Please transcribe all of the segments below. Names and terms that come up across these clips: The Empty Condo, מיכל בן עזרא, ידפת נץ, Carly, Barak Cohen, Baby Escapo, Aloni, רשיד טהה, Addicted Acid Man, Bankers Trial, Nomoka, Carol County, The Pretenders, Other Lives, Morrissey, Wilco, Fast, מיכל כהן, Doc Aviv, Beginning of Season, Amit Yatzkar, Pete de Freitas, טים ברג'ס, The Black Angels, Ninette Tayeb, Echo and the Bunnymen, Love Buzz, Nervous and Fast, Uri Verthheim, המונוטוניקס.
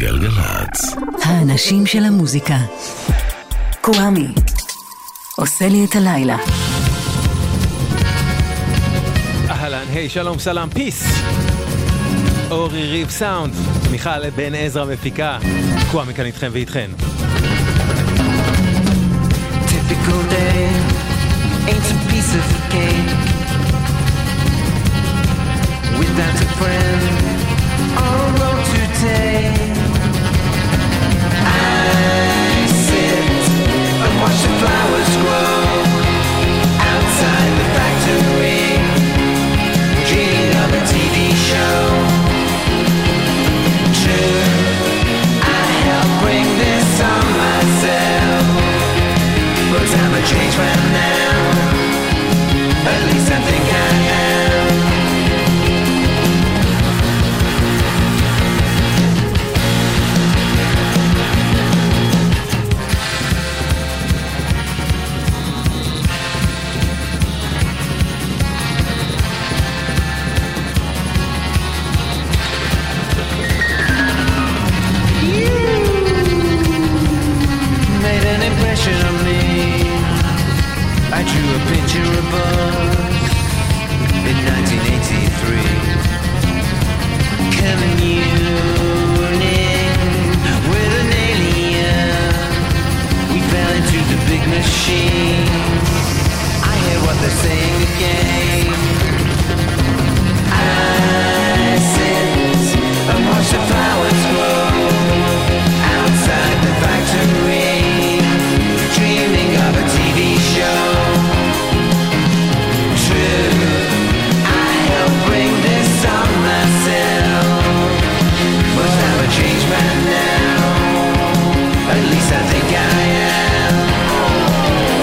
גלגלצ. האנשים של המוזיקה. קוואמי. עושה לי את הלילה. אהלן, היי, שלום, סלם, פיס. אורי ריב סאונד. מיכל בן עזרא מפיקה. קוואמי כאן איתכם ואיתכן. Typical day. Ain't a piece of cake. Without a friend. On a road to take. I sit and watch the flowers grow. Outside the factory. Dreaming of a TV show. True. I help bring this on myself. But I'm a change right now. At least I think I am. I drew a picture of us in 1983. Communing with an alien, we fell into the big machine. I hear what they're saying again. I sit and watch the flowers grow outside the factory. Dreaming of a TV show. True, I help bring this on myself. Must have a change by now. At least I think I am.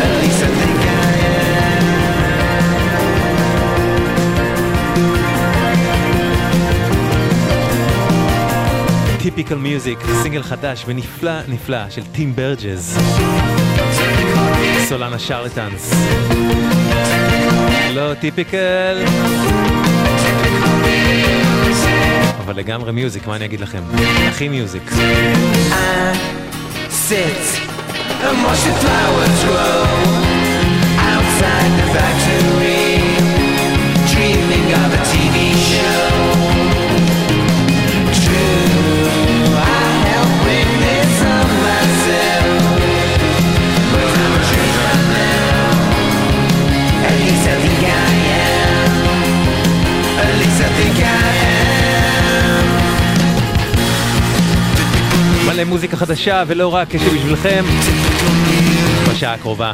At least I think I am. Typical music, סינגל חדש ונפלא נפלא של טים ברג'ס. סולנה שרלטנס לא טיפיקל אבל לגמרי מיוזיק, מה אני אגיד לכם? הכי מיוזיק. I sit and watch the flowers grow outside the factory, dreaming of a TV show. True, I help bring this on myself. At least I think I am. At least I think I am. מלא מוזיקה חדשה ולא רק שבשבילכם בשעה הקרובה.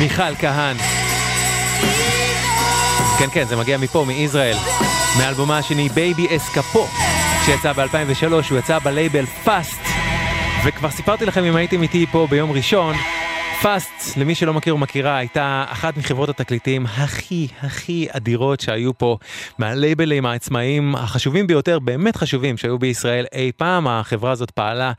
מיכל כהן. כן, זה מגיע מפה, מישראל. מאלבומה השני, Baby Escapo, שיצא ב-2003, הוא יצא בלייבל Fast. וכבר סיפרתי לכם אם הייתם איתי פה ביום ראשון, פאסט, למי שלא מכיר ומכירה, הייתה אחת מחברות התקליטים הכי אדירות שהיו פה, מהלייבלים העצמאיים החשובים ביותר, באמת חשובים, שהיו בישראל אי פעם. החברה הזאת פעלה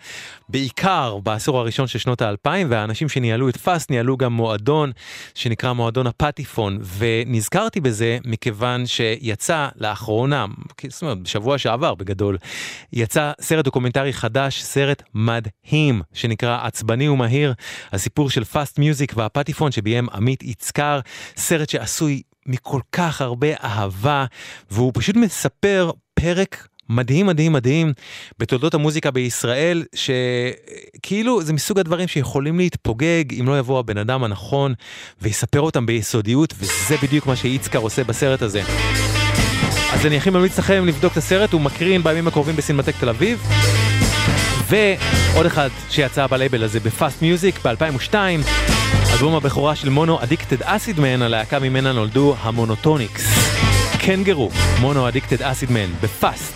בעיקר בעשור הראשון של שנות ה-2000, והאנשים שניהלו את פאסט ניהלו גם מועדון שנקרא מועדון הפטיפון, ונזכרתי בזה מכיוון שיצא לאחרונה, זאת אומרת, בשבוע שעבר בגדול, יצא סרט דוקומנטרי חדש, סרט מדהים, שנקרא עצבני ומהיר, הסיפור של פאסט מיוזיק והפטיפון שביים עמית יצקר, סרט שעשוי מכל כך הרבה אהבה, והוא פשוט מספר פרק מדהים מדהים מדהים בתולדות המוזיקה בישראל, שכאילו זה מסוג הדברים שיכולים להתפוגג אם לא יבוא הבן אדם הנכון ויספר אותם ביסודיות, וזה בדיוק מה שיצקר עושה בסרט הזה. אז אני הכי ממליץ לכם לבדוק את הסרט, הוא מקרין בימים הקרובים בסינמטק תל אביב, ועוד אחד שיצא בלייבל הזה בפאסט מיוזיק ב-2002, אלבום הבכורה של מונו, Addicted Acid Man, הלהקה ממנה נולדו המונוטוניקס. קנגרו, מונו, Addicted Acid Man, בפאסט.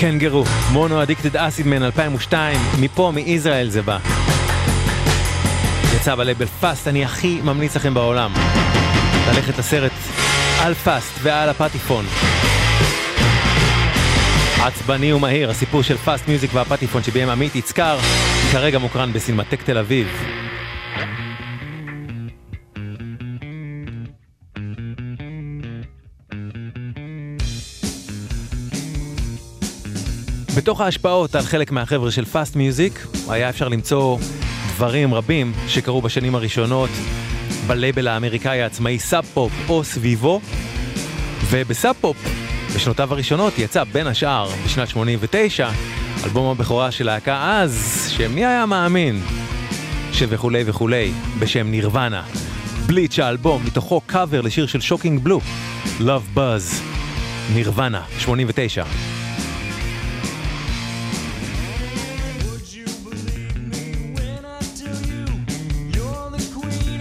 קנגרו, מונו, Addicted Acid Man, 2002, מפה, מישראל זה בא. יצא בלבל פאסט, אני הכי ממליץ לכם בעולם ללכת לסרט על פאסט ועל הפטיפון. עצבני ומהיר, הסיפור של פאסט מיוזיק והפטיפון שביים עמית יצקר, כרגע מוקרן בסינמטק תל אביב. בתוך ההשפעות על חלק מהחבר'ה של פאסט מיוזיק היה אפשר למצוא דברים רבים שקרו בשנים הראשונות בלייבל האמריקאי העצמאי סאב פופ או סביבו, ובסאב פופ בשנותיו הראשונות יצא בין השאר בשנת 89 אלבום הבכורה של להקה אז, שמי היה מאמין שכולי וכולי, בשם נירוונה. בליץ' האלבום, מתוכו קאבר לשיר של שוקינג בלו, Love Buzz, נירוונה, 89. Would you believe me when I tell you you're the queen?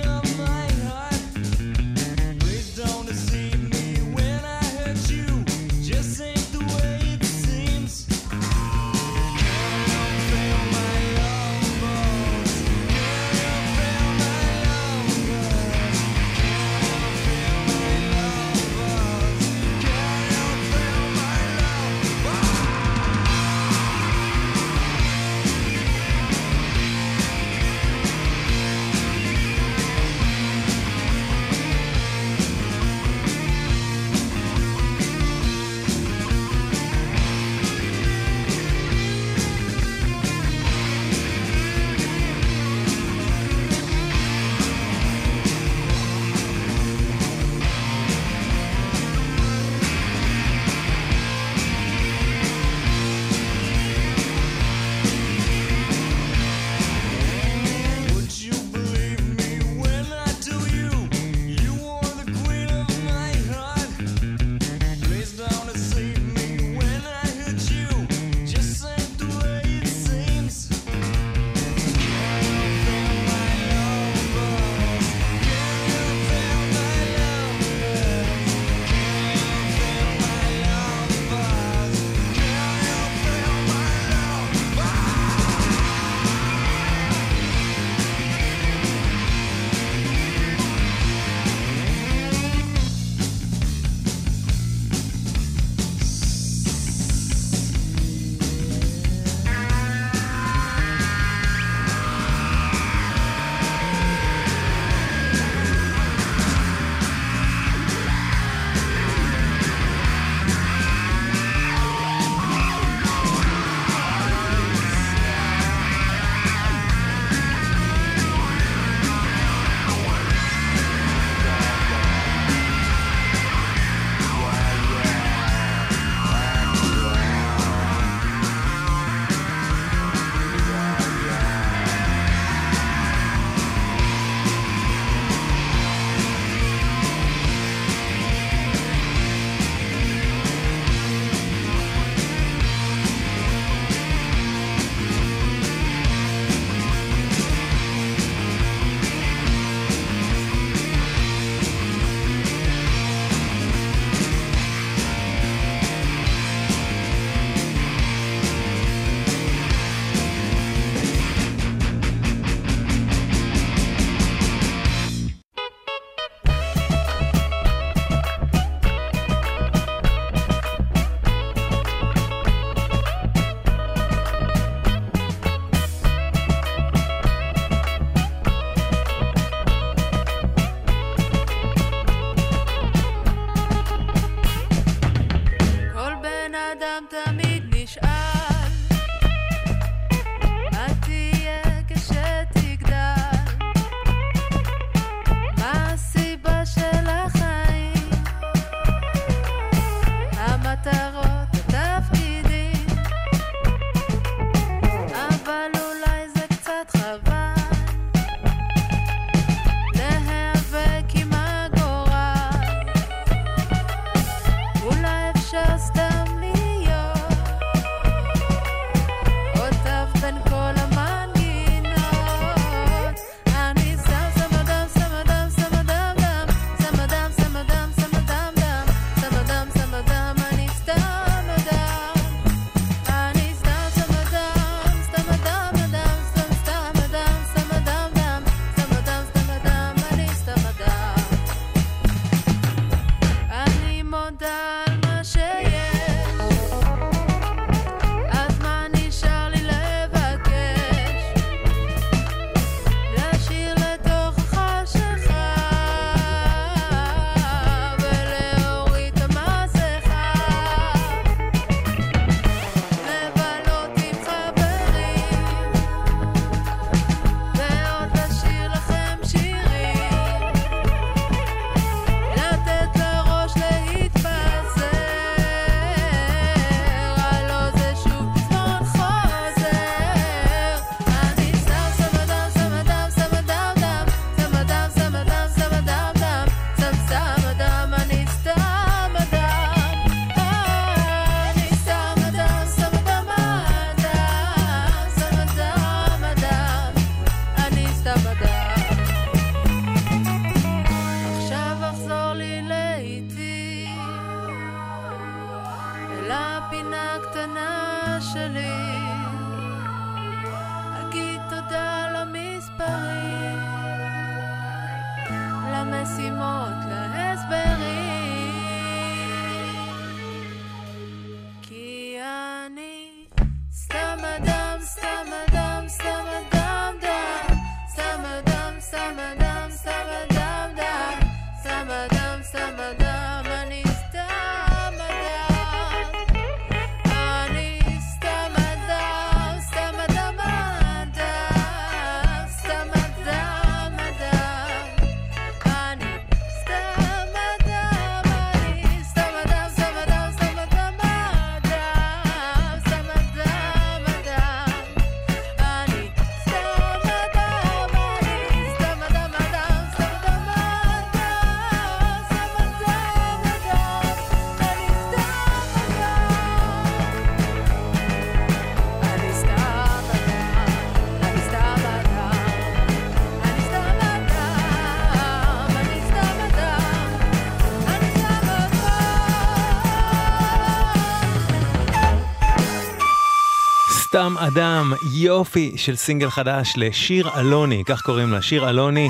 סתם אדם, יופי של סינגל חדש לשיר אלוני, כך קוראים לה, שיר אלוני,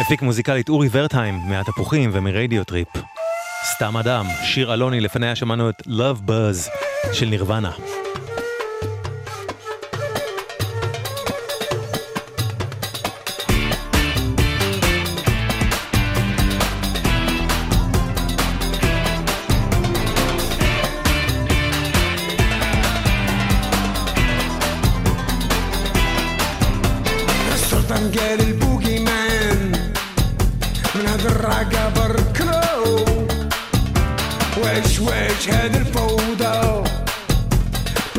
הפיק מוזיקלית אורי ורטהיים מהתפוחים ומרדיו טריפ. סתם אדם, שיר אלוני, לפניה שמענו את Love Buzz של נירוונה.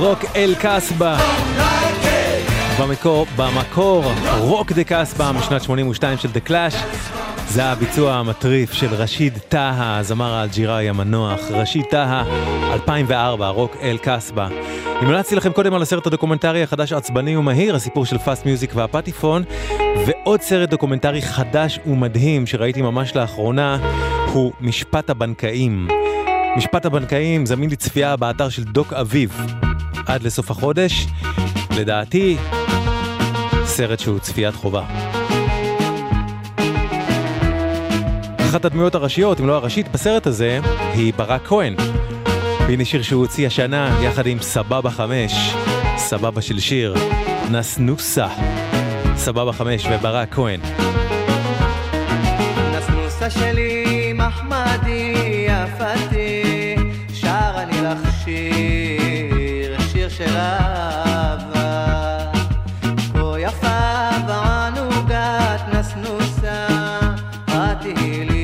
רוק אל קסבה, במקור רוק דה קסבה משנת 82 של The Clash. זה הביצוע המטריף של רשיד טהה, הזמר האלג'יראי המנוח רשיד טהה, 2004, רוק אל קסבה. המלצתי לכם קודם על הסרט הדוקומנטרי החדש עצבני ומהיר, הסיפור של פאסט מיוזיק והפטיפון, ועוד סרט דוקומנטרי חדש ומדהים שראיתי ממש לאחרונה הוא משפט הבנקאים. משפט הבנקאים זמין לצפייה באתר של דוק אביב עד לסוף החודש, לדעתי סרט שהוא צפיית חובה. אחת הדמויות הראשיות, אם לא הראשית, בסרט הזה היא ברק כהן. והנה שיר שהוא הוציא השנה יחד עם סבבה 5, סבבה של שיר, נסנוסה, סבבה 5 וברק כהן. נסנוסה שלי מחמדי יפתי, שר אני לך שיר, שיר של אהבה, כה יפה וענוגת נסנוסה, ראתי לי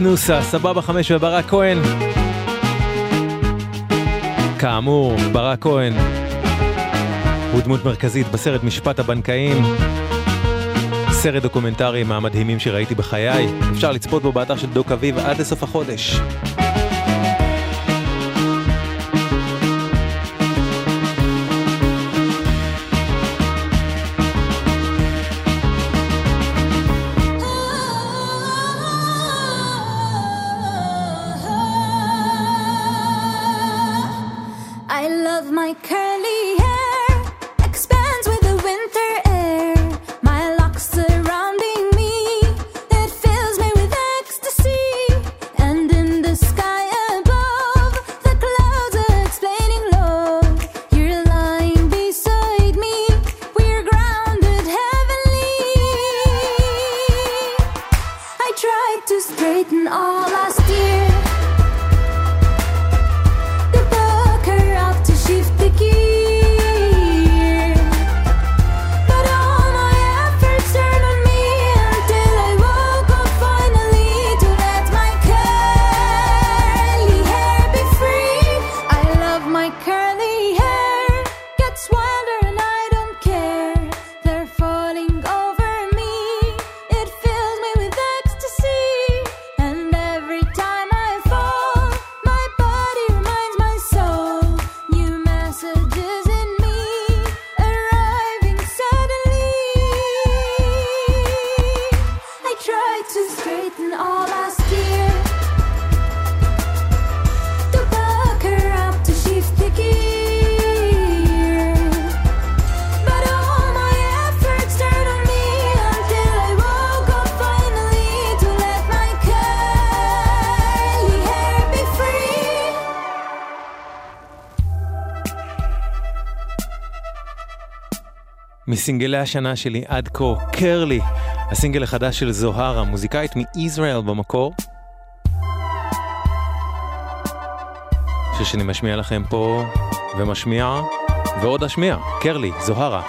נוסה, סבבה 5 וברק כהן. כאמור, ברק כהן הוא דמות מרכזית בסרט משפט הבנקאים, סרט דוקומנטרי מהמדהימים שראיתי בחיי. אפשר לצפות בו באתר של דוק אביב עד לסוף החודש. מסינגלי השנה שלי עד כה, קרלי, הסינגל החדש של זוהרה, מוזיקאית מישראל במקור, השיר שאני משמיע לכם פה, ומשמיע, ועוד אשמיע, קרלי, זוהרה.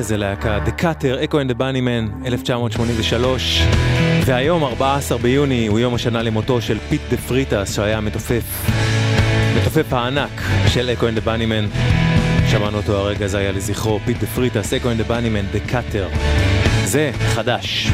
זה להקה, The Cutter, Echo and the Bunnymen, 1983. והיום, 14 ביוני, הוא יום השנה למותו של פיט דה פריטס, שהיה מתופף הענק של Echo and the Bunnymen. שמענו אותו הרגע, זה היה לזכרו, פיט דה פריטס, אקו אנד דה בנימן, דה קאטר. זה חדש.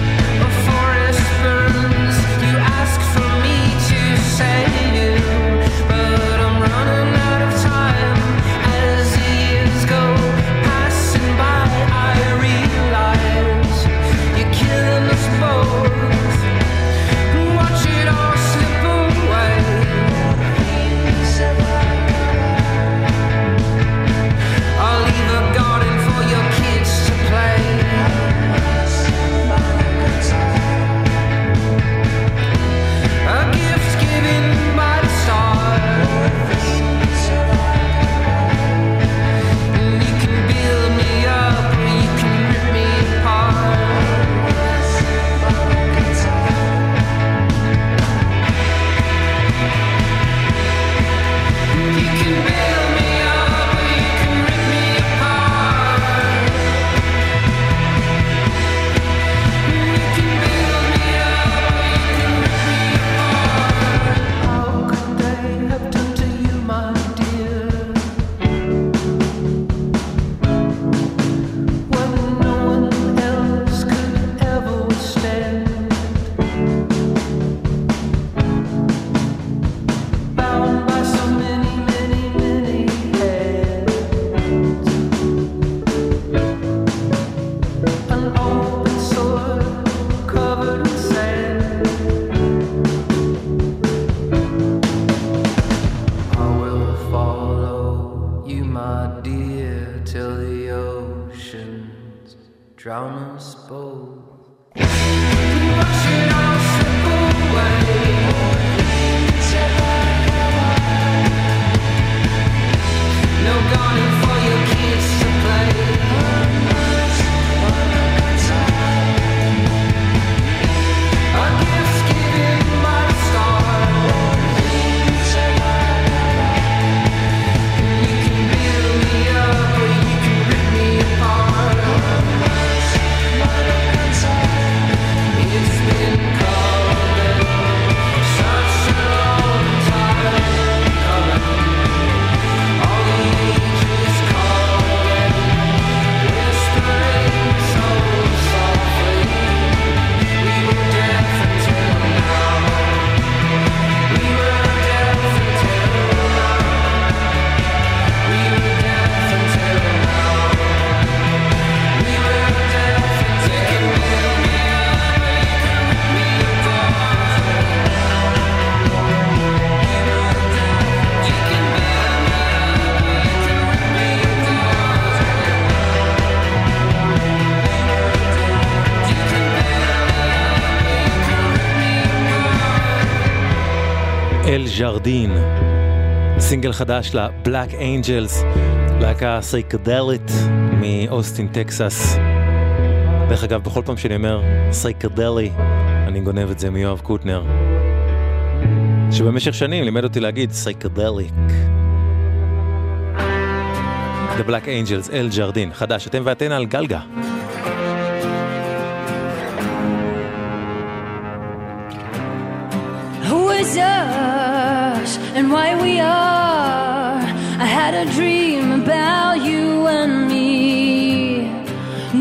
ג'רדין, סינגל חדש ל-Black Angels, להקה סייקדלית מאוסטין, טקסס. דרך אגב, בכל פעם שאני אומר סייקדלי, אני גונב את זה מיואב קוטנר, שבמשך שנים לימד אותי להגיד סייקדליק. The Black Angels, אל ג'רדין, חדש, אתם ואתן על גלגה. Who is up? And why we are. I had a dream about you and me.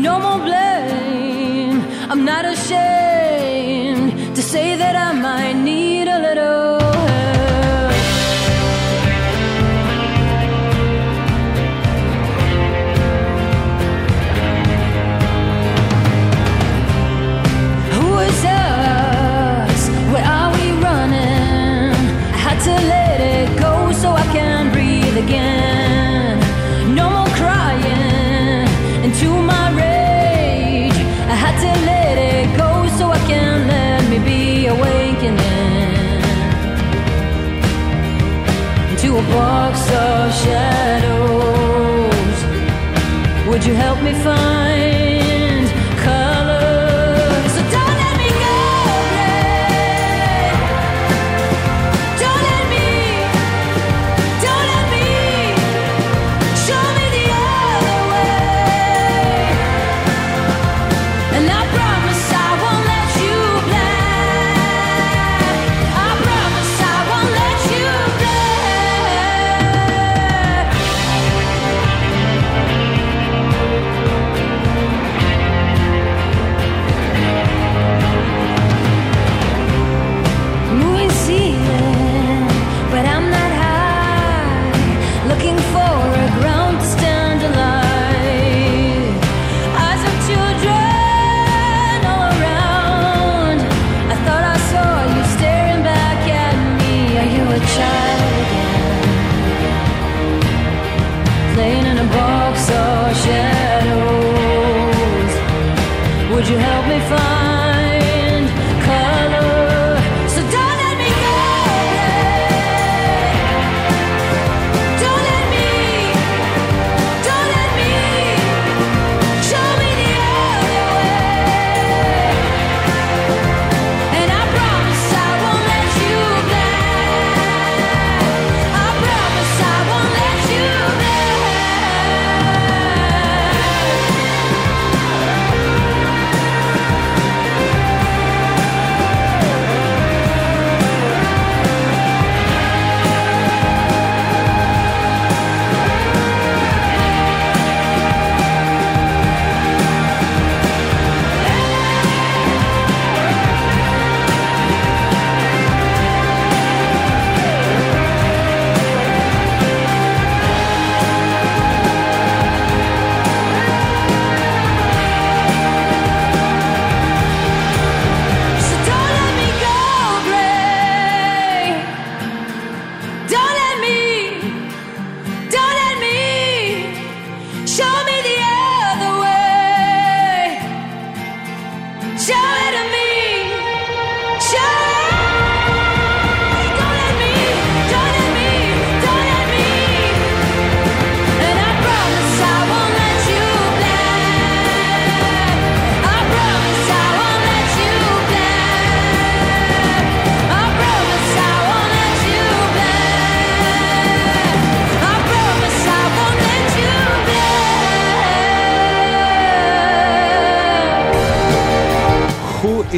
No more blame. I'm not ashamed to say that I might need a little help. Who is us? Where are we running? I had to let so I can breathe again. No more crying into my rage. I had to let it go so I can let me be awakening into a box of shadows. Would you help me find color? So don't let me go,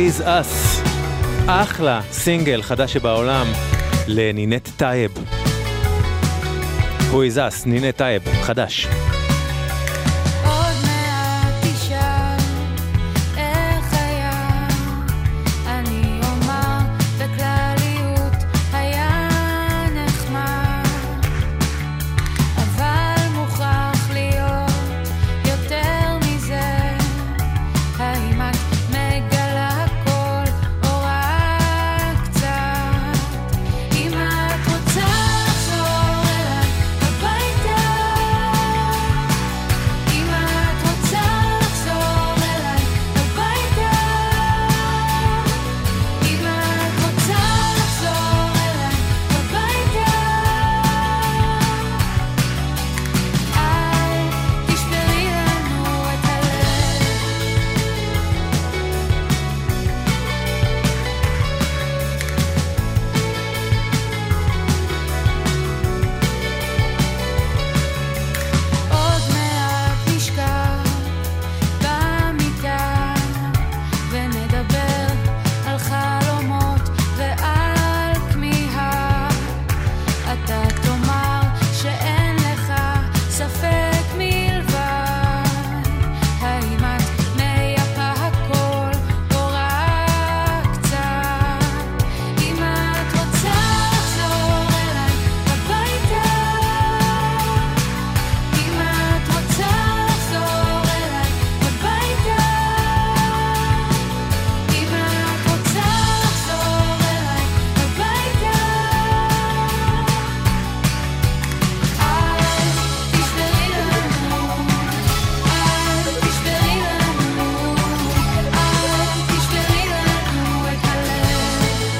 Is Us, אחלה סינגל חדש שבעולם לנינט טייב. Who is Us, נינט טייב, חדש.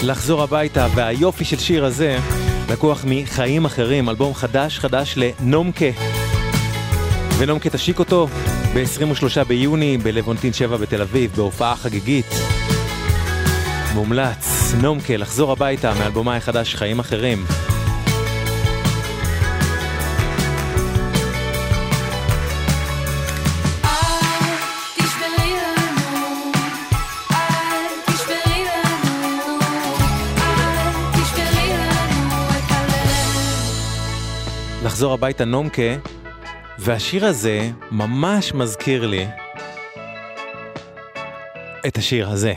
לחזור הביתה, והיופי של שיר הזה לקוח מחיים אחרים, אלבום חדש לנומקה, ונומקה תשיק אותו ב-23 ביוני בלוונטין 7 בתל אביב בהופעה חגיגית. מומלץ, נומקה, לחזור הביתה, מאלבומה החדש חיים אחרים. לחזור הביתה, נומקה, והשיר הזה ממש מזכיר לי את השיר הזה.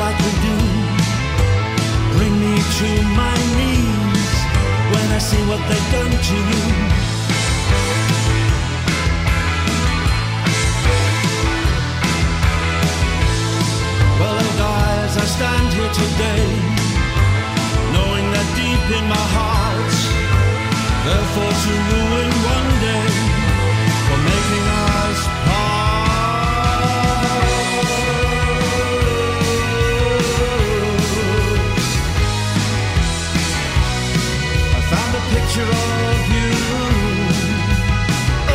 like we do. Bring me to my knees when I see what they've done to you. Well, I'll die as I stand here today, knowing that deep in my heart they're forced to ruin one day for making us part. Picture of you. Oh,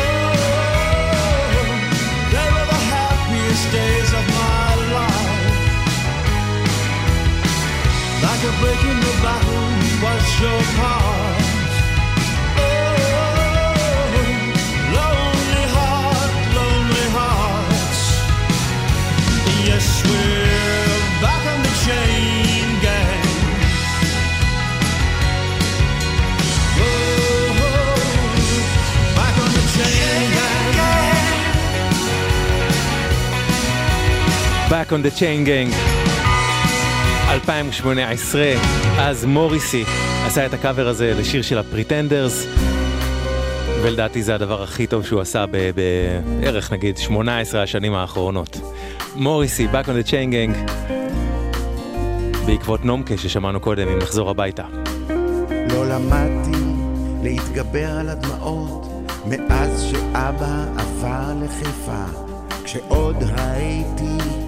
they were the happiest days of my life. Like a break in the battle was your part. Oh, lonely heart, lonely hearts. Yes, we're back on the chain gang. Back on the Chain Gang 2018, אז מוריסי עשה את הקאבר הזה לשיר של הפריטנדרס, ולדעתי זה הדבר הכי טוב שהוא עשה בערך נגיד 18 השנים האחרונות. מוריסי, Back on the Chain Gang, בעקבות נומקה ששמענו קודם עם מחזור הביתה. לא למדתי להתגבר על הדמעות מאז שאבא עבר לחיפה, כשעוד הייתי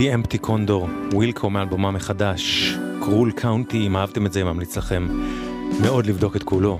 The Empty Condo, ווילקו מאלבומם מחדש, קרול קאונטי, אם אהבתם את זה ממליץ לכם מאוד לבדוק את כולו.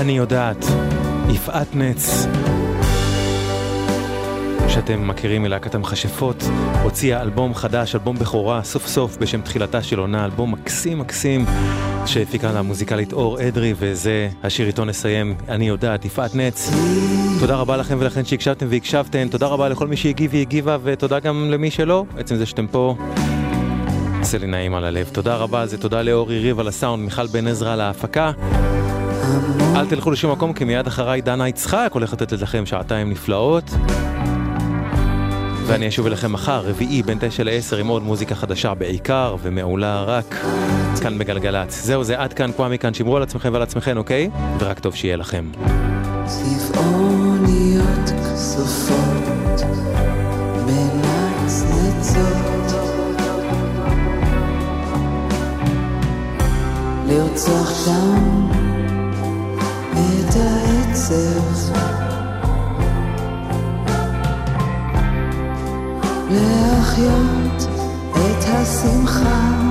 אני יודעת, ידפת נץ, שאתם מכירים מלהקת המכשפות, הוציאה אלבום חדש, אלבום בכורה, סוף סוף בשם תחילתה של עונה, אלבום מקסים מקסים שהפיקה לה מוזיקלית אור אדרי, וזה השיר איתו נסיים, אני יודעת, ידפת נץ. תודה רבה לכם ולכן שהקשבתם והקשבתם, תודה רבה לכל מי שהגיב והגיבה, ותודה גם למי שלא, עצם זה שאתם פה. עשה לי נעים על הלב. תודה רבה, זה תודה לאורי ריב על הסאונד, מיכל בן עזרא על ההפקה. אל תלכו לשום מקום, כי מיד אחריי דנה יצחק הולך לתת לכם שעתיים נפלאות, ואני אשוב אליכם מחר, רביעי, בין 9-10, עם עוד מוזיקה חדשה בעיקר ומעולה רק כאן בגלגלת. זהו, זה עד כאן, קוואמי כאן, שמרו על עצמכם ועל עצמכם, אוקיי? ורק טוב שיהיה לכם. צבעוניות כסופות מנצנצות לרצוח שם את העצב להחיות את השמחה